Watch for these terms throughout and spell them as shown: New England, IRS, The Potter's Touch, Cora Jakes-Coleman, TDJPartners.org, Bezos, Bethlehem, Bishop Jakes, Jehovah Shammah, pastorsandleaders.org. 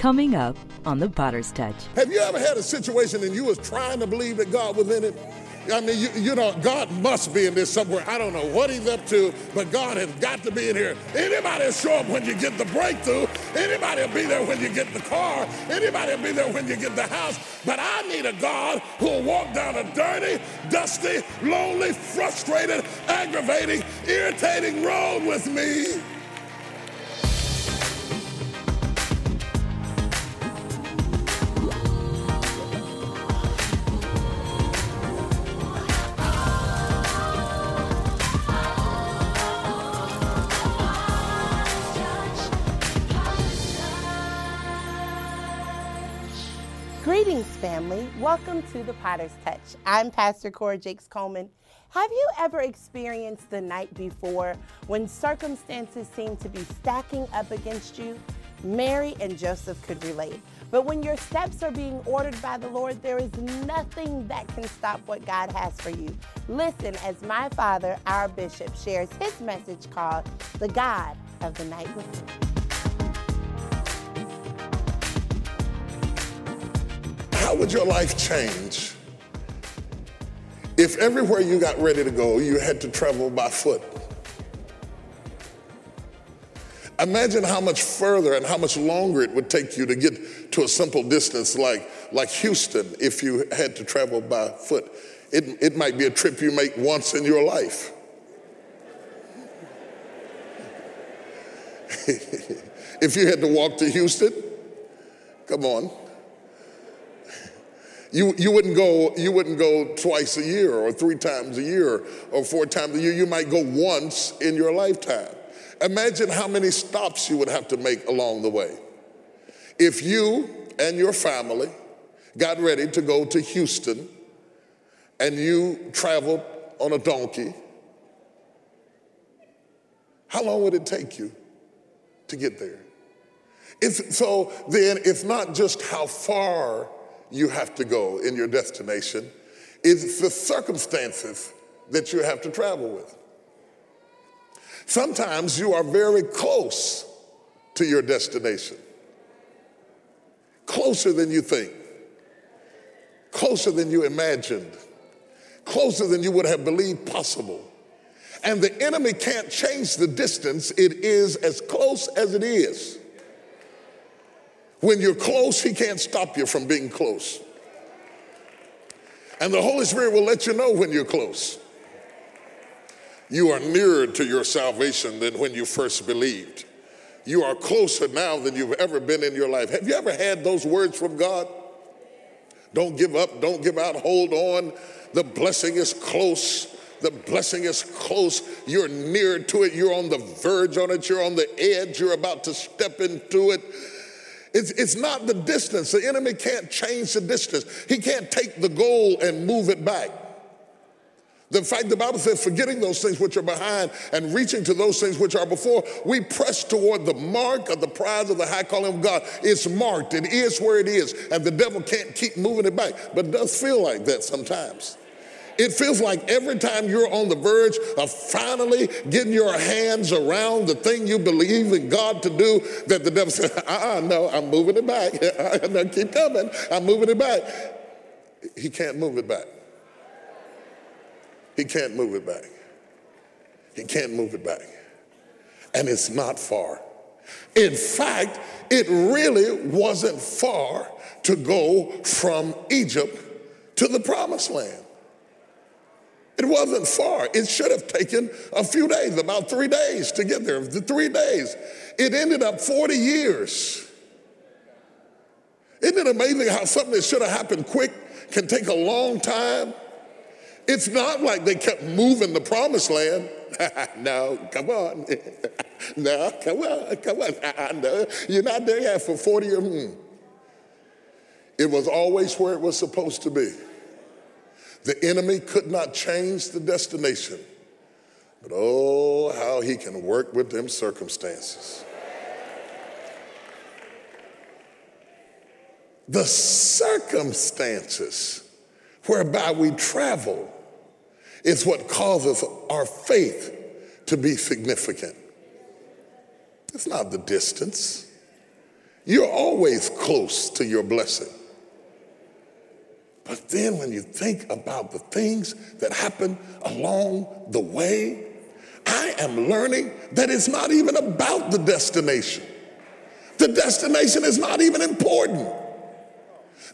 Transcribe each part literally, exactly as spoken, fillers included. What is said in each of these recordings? coming up on The Potter's Touch. Have you ever had a situation and you was trying to believe that God was in it? I mean, you, you know, God must be in this somewhere. I don't know what he's up to, but God has got to be in here. Anybody will show up when you get the breakthrough. Anybody will be there when you get the car. Anybody will be there when you get the house. But I need a God who will walk down a dirty, dusty, lonely, frustrated, aggravating, irritating road with me. Greetings, family. Welcome to The Potter's Touch. I'm Pastor Cora Jakes-Coleman. Have you ever experienced the night before when circumstances seem to be stacking up against you? Mary and Joseph could relate. But when your steps are being ordered by the Lord, there is nothing that can stop what God has for you. Listen as my father, our bishop, shares his message called The God of the Night Before. How would your life change if everywhere you got ready to go, you had to travel by foot? Imagine how much further and how much longer it would take you to get to a simple distance like, like Houston if you had to travel by foot. It, it might be a trip you make once in your life. If you had to walk to Houston, come on. You, you wouldn't go you wouldn't go twice a year or three times a year or four times a year. You might go once in your lifetime. Imagine how many stops you would have to make along the way. If you and your family got ready to go to Houston and you traveled on a donkey, how long would it take you to get there? It's, so then it's not just how far you have to go in your destination, it's the circumstances that you have to travel with. Sometimes you are very close to your destination, closer than you think, closer than you imagined, closer than you would have believed possible. And the enemy can't change the distance. It is as close as it is. When you're close, he can't stop you from being close. And the Holy Spirit will let you know when you're close. You are nearer to your salvation than when you first believed. You are closer now than you've ever been in your life. Have you ever had those words from God? Don't give up, don't give out, hold on. The blessing is close. The blessing is close. You're near to it. You're on the verge on it. You're on the edge. You're about to step into it. It's, it's not the distance. The enemy can't change the distance. He can't take the goal and move it back. In fact, the Bible says, forgetting those things which are behind and reaching to those things which are before, we press toward the mark of the prize of the high calling of God. It's marked. It is where it is, and the devil can't keep moving it back. But it does feel like that sometimes. It feels like every time you're on the verge of finally getting your hands around the thing you believe in God to do, that the devil says, uh-uh, no, I'm moving it back. No, keep coming. I'm moving it back. He can't move it back. He can't move it back. He can't move it back. And it's not far. In fact, it really wasn't far to go from Egypt to the promised land. It wasn't far. It should have taken a few days, about three days to get there, three days. It ended up forty years. Isn't it amazing how something that should have happened quick can take a long time? It's not like they kept moving the promised land. No, come on. No, come on, come on. I know. You're not there yet for forty years. Hmm. It was always where it was supposed to be. The enemy could not change the destination, but oh, how he can work with them circumstances. The circumstances whereby we travel is what causes our faith to be significant. It's not the distance. You're always close to your blessing. But then when you think about the things that happen along the way, I am learning that it's not even about the destination. The destination is not even important.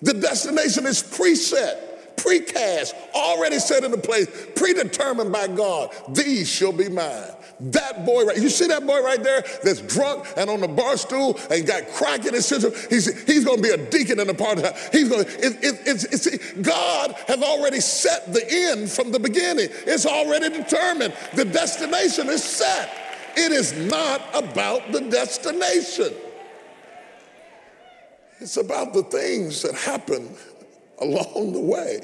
The destination is preset, precast, already set into place, predetermined by God. These shall be mine. That boy right, you see that boy right there that's drunk and on the bar stool and got crack in his system? He's, he's going to be a deacon in the part of the house. He's going to, it, it, it's, it's, God has already set the end from the beginning. It's already determined. The destination is set. It is not about the destination. It's about the things that happen along the way.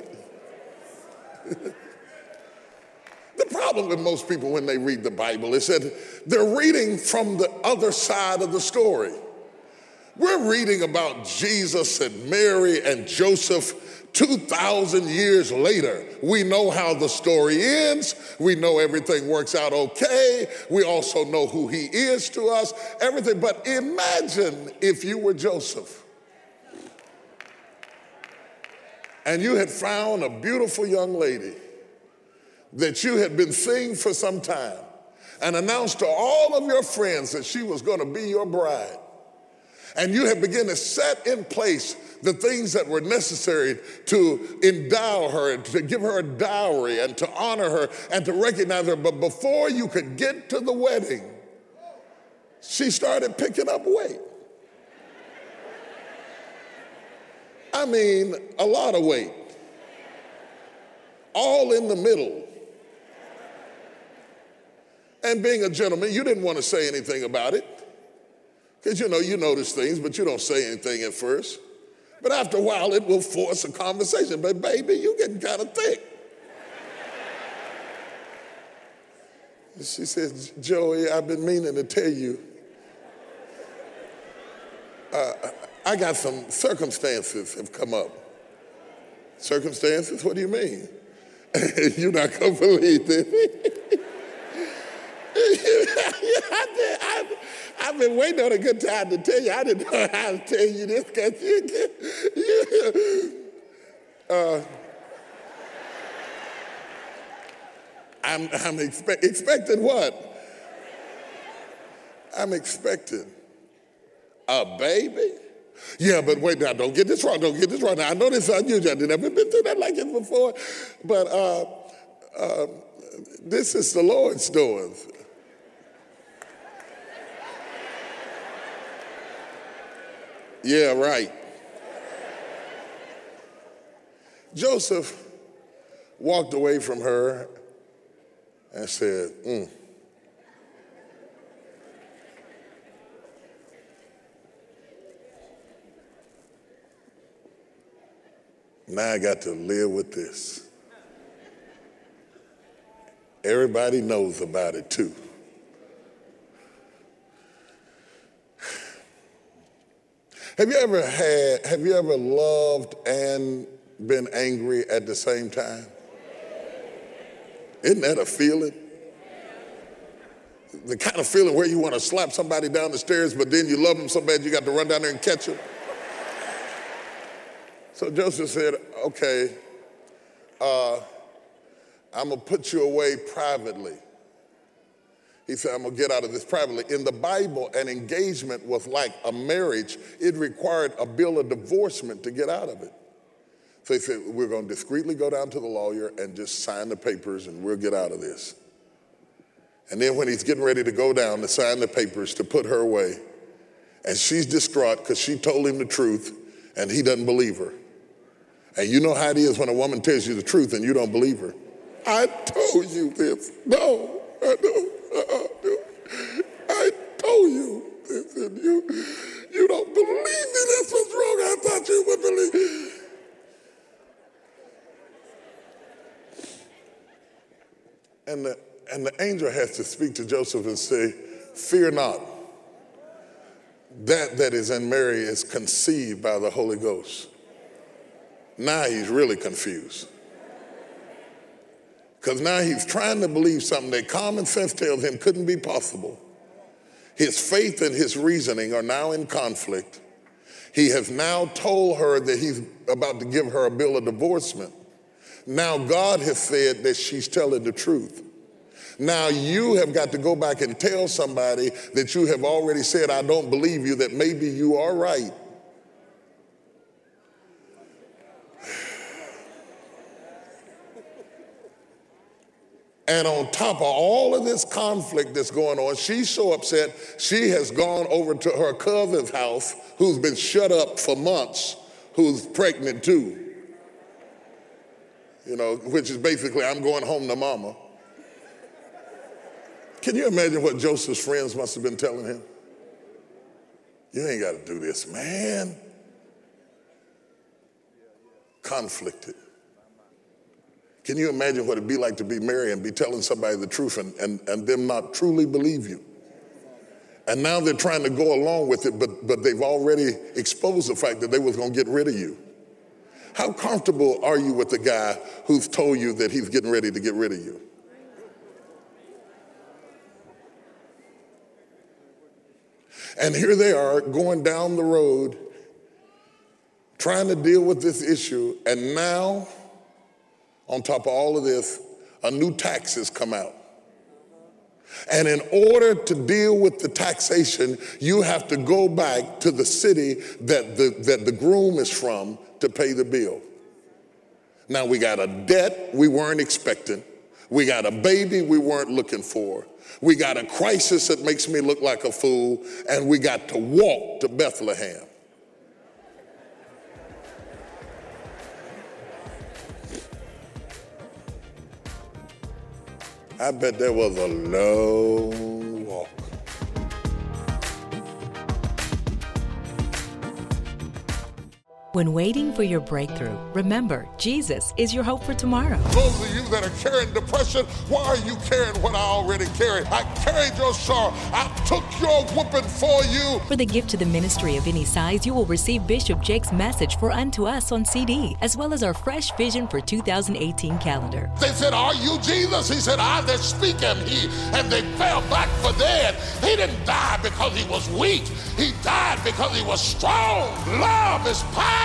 The problem with most people when they read the Bible is that they're reading from the other side of the story. We're reading about Jesus and Mary and Joseph two thousand years later. We know how the story ends. We know everything works out okay. We also know who he is to us, everything. But imagine if you were Joseph and you had found a beautiful young lady that you had been seeing for some time and announced to all of your friends that she was going to be your bride. And you had begun to set in place the things that were necessary to endow her, to give her a dowry, and to honor her, and to recognize her. But before you could get to the wedding, she started picking up weight. I mean, a lot of weight. All in the middle. And being a gentleman, you didn't want to say anything about it. Because, you know, you notice things, but you don't say anything at first. But after a while, it will force a conversation. But, baby, you're getting kind of thick. And she says, Joey, I've been meaning to tell you. Uh, I got some circumstances have come up. Circumstances? What do you mean? You're not going to believe this. I did, I, I've been waiting on a good time to tell you. I didn't know how to tell you this because you, you uh, I'm, I'm expect, expecting what? I'm expecting a baby. Yeah, but wait now, don't get this wrong. Don't get this wrong. Now, I know this is unusual. I've never been through that like this before. But uh, uh, this is the Lord's doing. Yeah, right. Joseph walked away from her and said, mm. Now I got to live with this. Everybody knows about it too. Have you ever had, have you ever loved and been angry at the same time? Isn't that a feeling? The kind of feeling where you want to slap somebody down the stairs, but then you love them so bad you got to run down there and catch them. So Joseph said, okay, uh, I'm going to put you away privately. He said, I'm going to get out of this privately. In the Bible, an engagement was like a marriage. It required a bill of divorcement to get out of it. So he said, we're going to discreetly go down to the lawyer and just sign the papers and we'll get out of this. And then when he's getting ready to go down to sign the papers to put her away, and she's distraught because she told him the truth and he doesn't believe her. And you know how it is when a woman tells you the truth and you don't believe her. I told you this. No, I don't. Uh-uh, I told you this, and you, you don't believe me. That's what's wrong. I thought you would believe. And the, and the angel has to speak to Joseph and say, fear not. That that is in Mary is conceived by the Holy Ghost. Now he's really confused. Because now he's trying to believe something that common sense tells him couldn't be possible. His faith and his reasoning are now in conflict. He has now told her that he's about to give her a bill of divorcement. Now God has said that she's telling the truth. Now you have got to go back and tell somebody that you have already said, I don't believe you, that maybe you are right. And on top of all of this conflict that's going on, she's so upset, she has gone over to her cousin's house, who's been shut up for months, who's pregnant too. You know, which is basically, I'm going home to mama. Can you imagine what Joseph's friends must have been telling him? You ain't got to do this, man. Conflicted. Can you imagine what it'd be like to be married and be telling somebody the truth and, and, and them not truly believe you? And now they're trying to go along with it, but, but they've already exposed the fact that they was going to get rid of you. How comfortable are you with the guy who's told you that he's getting ready to get rid of you? And here they are going down the road, trying to deal with this issue, and now, on top of all of this, a new tax has come out. And in order to deal with the taxation, you have to go back to the city that the, that the groom is from to pay the bill. Now we got a debt we weren't expecting. We got a baby we weren't looking for. We got a crisis that makes me look like a fool. And we got to walk to Bethlehem. I bet there was a long walk. When waiting for your breakthrough, remember, Jesus is your hope for tomorrow. Those of you that are carrying depression, why are you carrying what I already carried? I carried your sorrow. I took your whooping for you. For the gift to the ministry of any size, you will receive Bishop Jakes' message for Unto Us on C D, as well as our Fresh Vision for two thousand eighteen calendar. They said, are you Jesus? He said, I that speak am he. And they fell back for dead. He didn't die because he was weak. He died because he was strong. Love is power.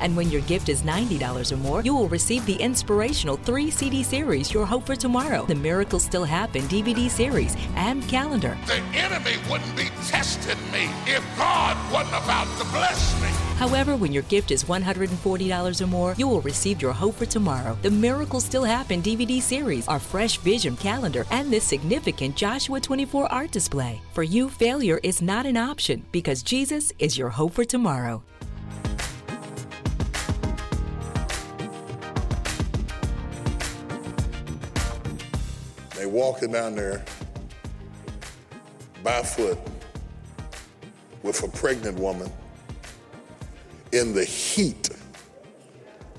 And when your gift is ninety dollars or more, you will receive the inspirational three C D series, Your Hope for Tomorrow, the Miracles Still Happen D V D series, and calendar. The enemy wouldn't be testing me if God wasn't about to bless me. However, when your gift is one hundred forty dollars or more, you will receive Your Hope for Tomorrow, the Miracles Still Happen D V D series, our Fresh Vision calendar, and this significant Joshua twenty-four art display. For you, failure is not an option because Jesus is your hope for tomorrow. Walking down there barefoot with a pregnant woman in the heat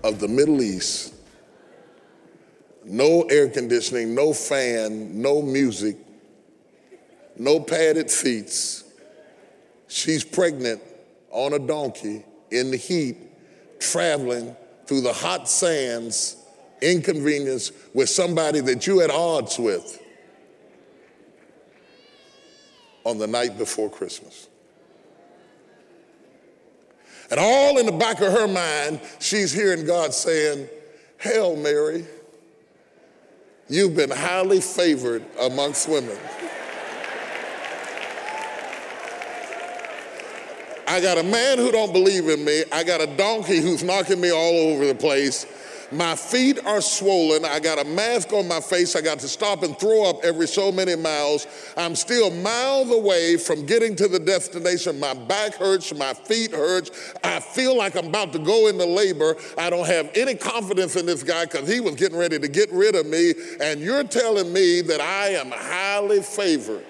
of the Middle East. No air conditioning, no fan, no music, no padded seats. She's pregnant on a donkey in the heat, traveling through the hot sands, inconvenience with somebody that you at odds with on the night before Christmas. And all in the back of her mind, she's hearing God saying, Hail Mary, you've been highly favored amongst women. I got a man who don't believe in me. I got a donkey who's knocking me all over the place. My feet are swollen. I got a mask on my face. I got to stop and throw up every so many miles. I'm still miles away from getting to the destination. My back hurts. My feet hurts. I feel like I'm about to go into labor. I don't have any confidence in this guy because he was getting ready to get rid of me. And you're telling me that I am highly favored.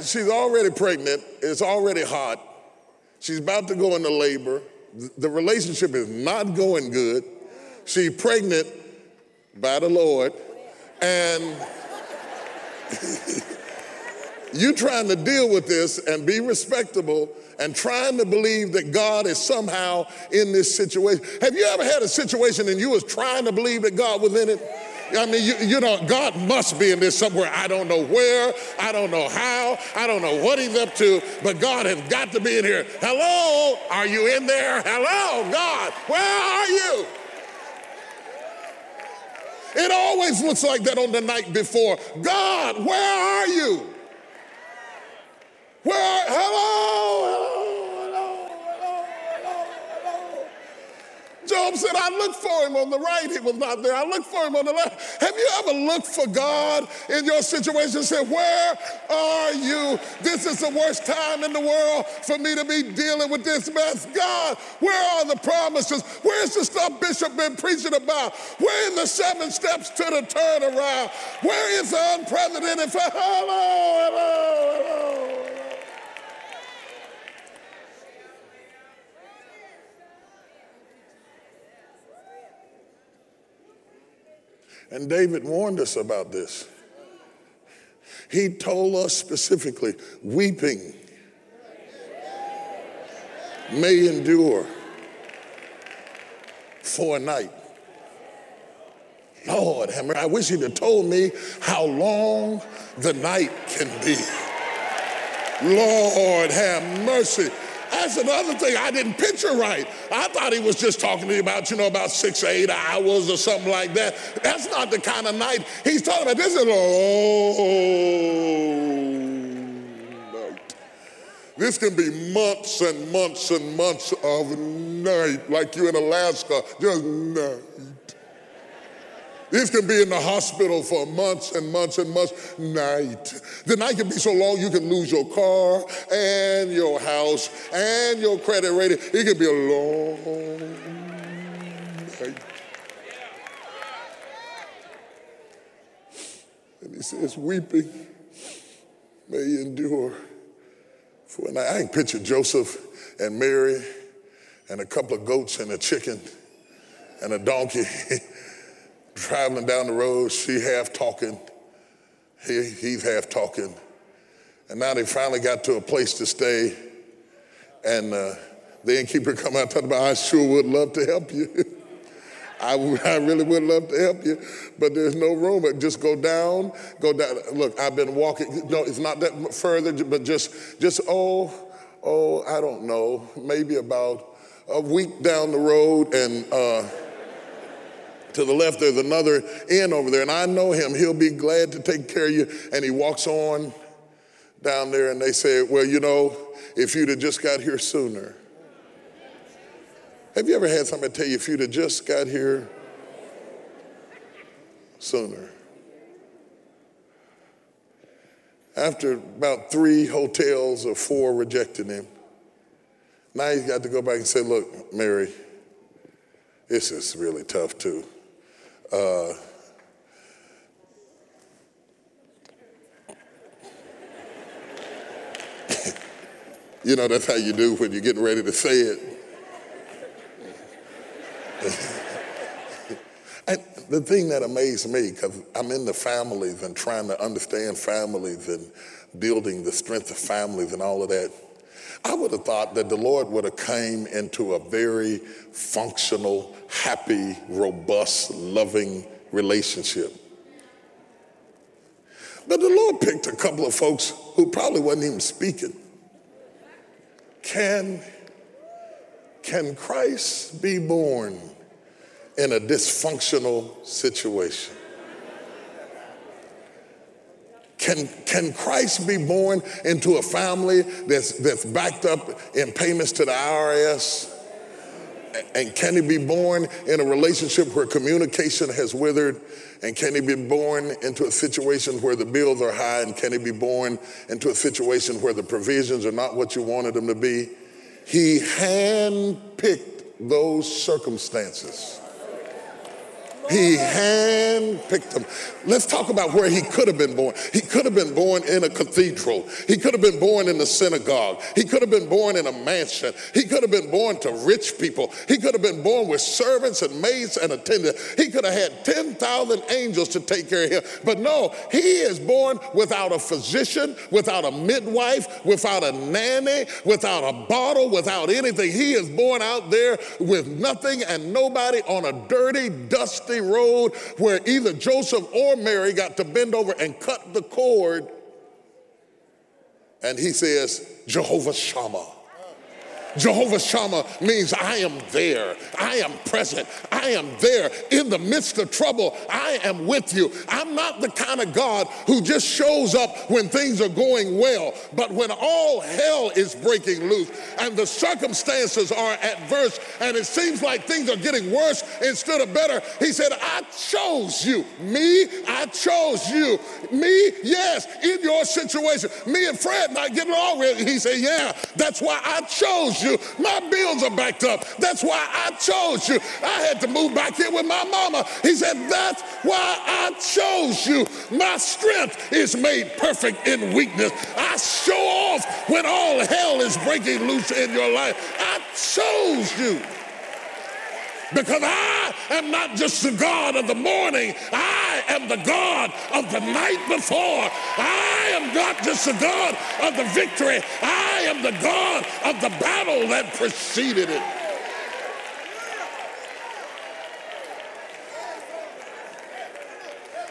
She's already pregnant. It's already hot. She's about to go into labor. The relationship is not going good. She's pregnant by the Lord. And you trying to deal with this and be respectable and trying to believe that God is somehow in this situation. Have you ever had a situation and you was trying to believe that God was in it? I mean, you, you know, God must be in this somewhere. I don't know where, I don't know how, I don't know what he's up to, but God has got to be in here. Hello, are you in there? Hello, God, where are you? It always looks like that on the night before. God, where are you? Where, hello, hello, hello, hello, hello, hello. Job said, I looked for him on the right, he was not there. I looked for him on the left. Have you ever looked for God in your situation and said, where are you? This is the worst time in the world for me to be dealing with this mess. God, where are the promises? Where's the stuff Bishop been preaching about? Where are the seven steps to the turnaround? Where is the unprecedented, hello, hello, hello. And David warned us about this. He told us specifically, weeping may endure for a night. Lord, I wish he'd have told me how long the night can be. Lord, have mercy. That's another thing I didn't picture right. I thought he was just talking to you about, you know, about six or eight hours or something like that. That's not the kind of night he's talking about. This is a long night. This can be months and months and months of night, like you in Alaska, just night. This can be in the hospital for months and months and months, night. The night can be so long you can lose your car and your house and your credit rating. It can be a long night. And he says, weeping may endure for a night. I can picture Joseph and Mary and a couple of goats and a chicken and a donkey. Traveling down the road, she half talking, he, he's half talking. And now they finally got to a place to stay, and uh, the innkeeper come out talking about, I sure would love to help you. I, I really would love to help you, but there's no room. Just go down, go down. Look, I've been walking, no, it's not that further, but just, just oh, oh, I don't know, maybe about a week down the road, and uh, to the left, there's another inn over there, and I know him. He'll be glad to take care of you. And he walks on down there, and they say, well, you know, if you'd have just got here sooner. Have you ever had somebody tell you, if you'd have just got here sooner? After about three hotels or four rejecting him, now he's got to go back and say, look, Mary, this is really tough, too. Uh, you know, that's how you do when you're getting ready to say it. And the thing that amazed me, because I'm in the families and trying to understand families and building the strength of families and all of that, I would have thought that the Lord would have came into a very functional, happy, robust, loving relationship. But the Lord picked a couple of folks who probably wasn't even speaking. Can, can Christ be born in a dysfunctional situation? Can, can Christ be born into a family that's, that's backed up in payments to the I R S? And can he be born in a relationship where communication has withered? And can he be born into a situation where the bills are high? And can he be born into a situation where the provisions are not what you wanted them to be? He handpicked those circumstances. He handpicked them. Let's talk about where he could have been born. He could have been born in a cathedral. He could have been born in the synagogue. He could have been born in a mansion. He could have been born to rich people. He could have been born with servants and maids and attendants. He could have had ten thousand angels to take care of him. But no, he is born without a physician, without a midwife, without a nanny, without a bottle, without anything. He is born out there with nothing and nobody on a dirty, dusty road where either either Joseph or Mary got to bend over and cut the cord. And he says, Jehovah Shammah. Jehovah Shammah means I am there. I am present. I am there in the midst of trouble. I am with you. I'm not the kind of God who just shows up when things are going well, but when all hell is breaking loose and the circumstances are adverse and it seems like things are getting worse instead of better, he said, I chose you. Me, I chose you. Me, yes, in your situation. Me and Fred not getting along with it. He said, yeah, that's why I chose you. You. My bills are backed up. That's why I chose you. I had to move back here with my mama. He said, that's why I chose you. My strength is made perfect in weakness. I show off when all hell is breaking loose in your life. I chose you. Because I am not just the God of the morning. I am the God of the night before. I am not just the God of the victory. I am the God of the battle that preceded it.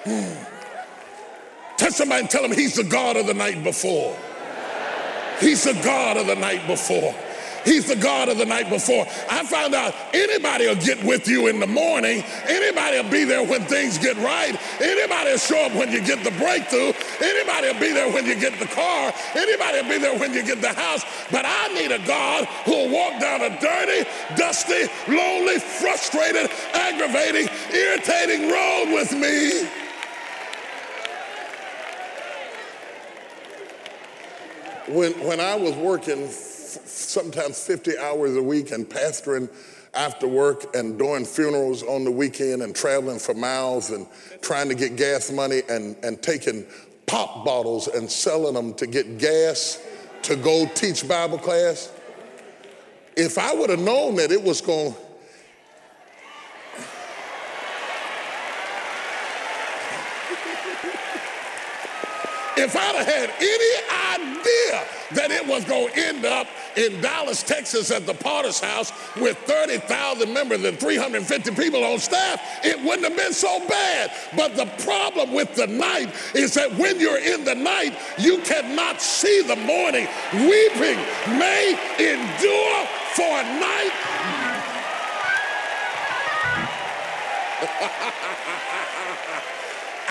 Mm. Tell somebody and tell him he's the God of the night before. He's the God of the night before. He's the God of the night before. I found out anybody will get with you in the morning. Anybody will be there when things get right. Anybody will show up when you get the breakthrough. Anybody will be there when you get the car. Anybody will be there when you get the house. But I need a God who will walk down a dirty, dusty, lonely, frustrated, aggravating, irritating road with me. When, when I was working sometimes fifty hours a week and pastoring after work and doing funerals on the weekend and traveling for miles and trying to get gas money and, and taking pop bottles and selling them to get gas to go teach Bible class. If I would have known that it was going, if I'd have had any idea that it was going to end up in Dallas, Texas at the Potter's House with thirty thousand members and three hundred fifty people on staff, it wouldn't have been so bad. But the problem with the night is that when you're in the night, you cannot see the morning. Weeping may endure for a night.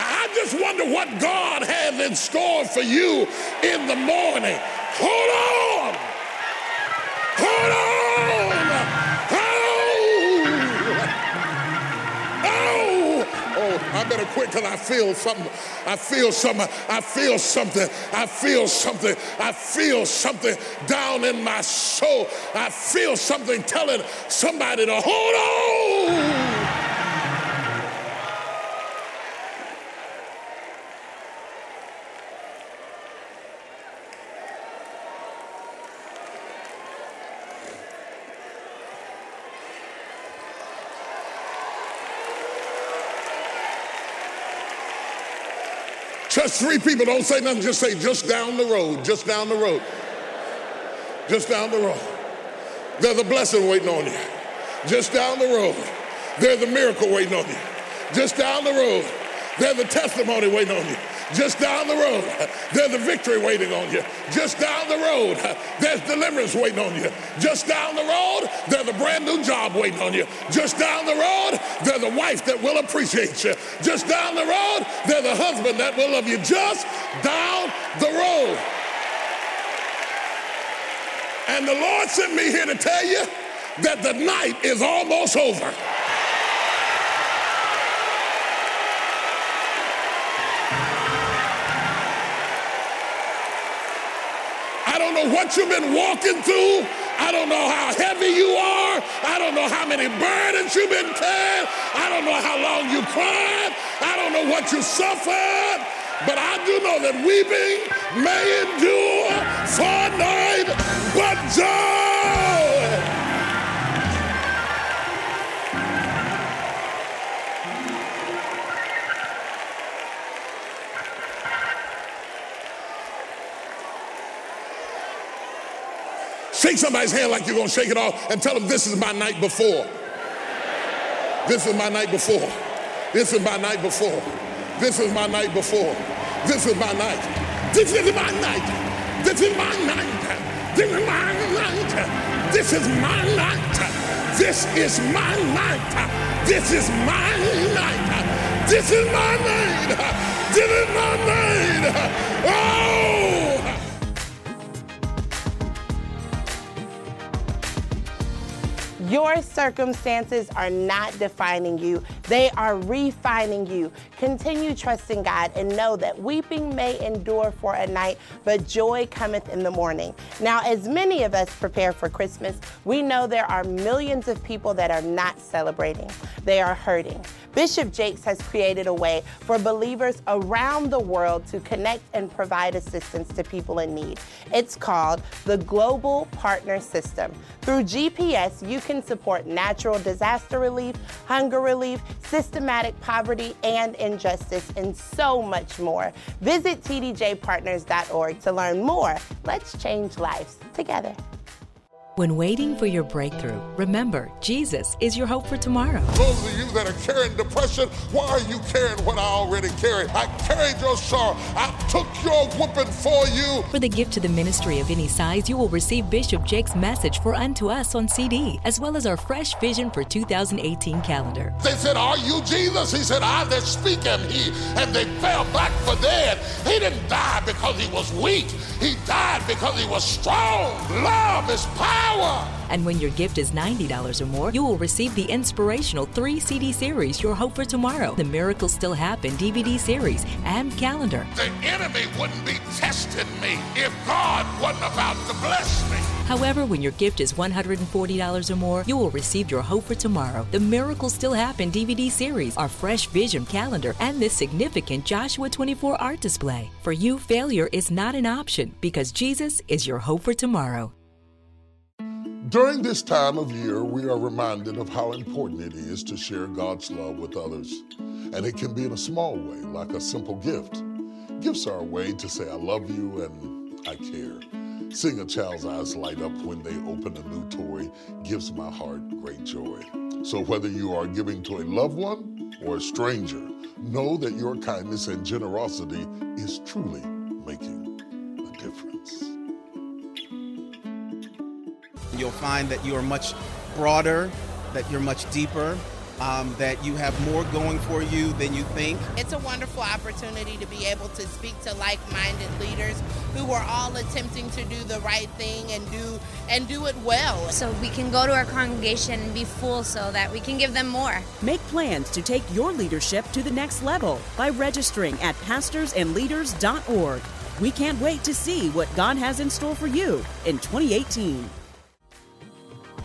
I just wonder what God has in store for you in the morning. Hold on. Hold on. Oh. Oh. Oh, I better quit because I feel something. I feel something. I feel something. I feel something. I feel something down in my soul. I feel something telling somebody to hold on. Just three people, don't say nothing, just say, just down the road, just down the road. Just down the road. There's a blessing waiting on you. Just down the road. There's a miracle waiting on you. Just down the road. There's a testimony waiting on you. Just down the road, there's a victory waiting on you. Just down the road, there's deliverance waiting on you. Just down the road, there's a brand new job waiting on you. Just down the road, there's a wife that will appreciate you. Just down the road, there's a husband that will love you. Just down the road. And the Lord sent me here to tell you that the night is almost over. I don't know what you've been walking through. I don't know how heavy you are. I don't know how many burdens you've been carrying. I don't know how long you cried. I don't know what you suffered. But I do know that weeping may endure for a night, but joy. Shake somebody's hand like you're going to shake it off and tell them this is my night before. This is my night before. This is my night before. This is my night before. This is my night. This is my night. This is my night. This is my night. This is my night. This is my night. This is my night. This is my night. This is my night. Oh! Your circumstances are not defining you. They are refining you. Continue trusting God and know that weeping may endure for a night, but joy cometh in the morning. Now, as many of us prepare for Christmas, we know there are millions of people that are not celebrating. They are hurting. Bishop Jakes has created a way for believers around the world to connect and provide assistance to people in need. It's called the Global Partner System. Through G P S, you can support natural disaster relief, hunger relief, systematic poverty and injustice, and so much more. Visit T D J Partners dot org to learn more. Let's change lives together. When waiting for your breakthrough, remember, Jesus is your hope for tomorrow. Those of you that are carrying depression, why are you carrying what I already carried? I carried your sorrow. I took your whooping for you. For the gift to the ministry of any size, you will receive Bishop Jakes' message for Unto Us on C D, as well as our Fresh Vision for two thousand eighteen calendar. They said, "Are you Jesus?" He said, "I that speak am he." And they fell back for dead. He didn't die because he was weak. He died because he was strong. Love is power. And when your gift is ninety dollars or more, you will receive the inspirational three C D series, Your Hope for Tomorrow, the Miracles Still Happen D V D series, and calendar. The enemy wouldn't be testing me if God wasn't about to bless me. However, when your gift is one hundred forty dollars or more, you will receive Your Hope for Tomorrow, the Miracles Still Happen D V D series, our Fresh Vision calendar, and this significant Joshua twenty-four art display. For you, failure is not an option because Jesus is your hope for tomorrow. During this time of year, we are reminded of how important it is to share God's love with others. And it can be in a small way, like a simple gift. Gifts are a way to say, "I love you" and "I care." Seeing a child's eyes light up when they open a new toy gives my heart great joy. So whether you are giving to a loved one or a stranger, know that your kindness and generosity is truly making a difference. You'll find that you are much broader, that you're much deeper, um, that you have more going for you than you think. It's a wonderful opportunity to be able to speak to like-minded leaders who are all attempting to do the right thing and do and do it well. So we can go to our congregation and be full so that we can give them more. Make plans to take your leadership to the next level by registering at pastors and leaders dot org. We can't wait to see what God has in store for you in twenty eighteen.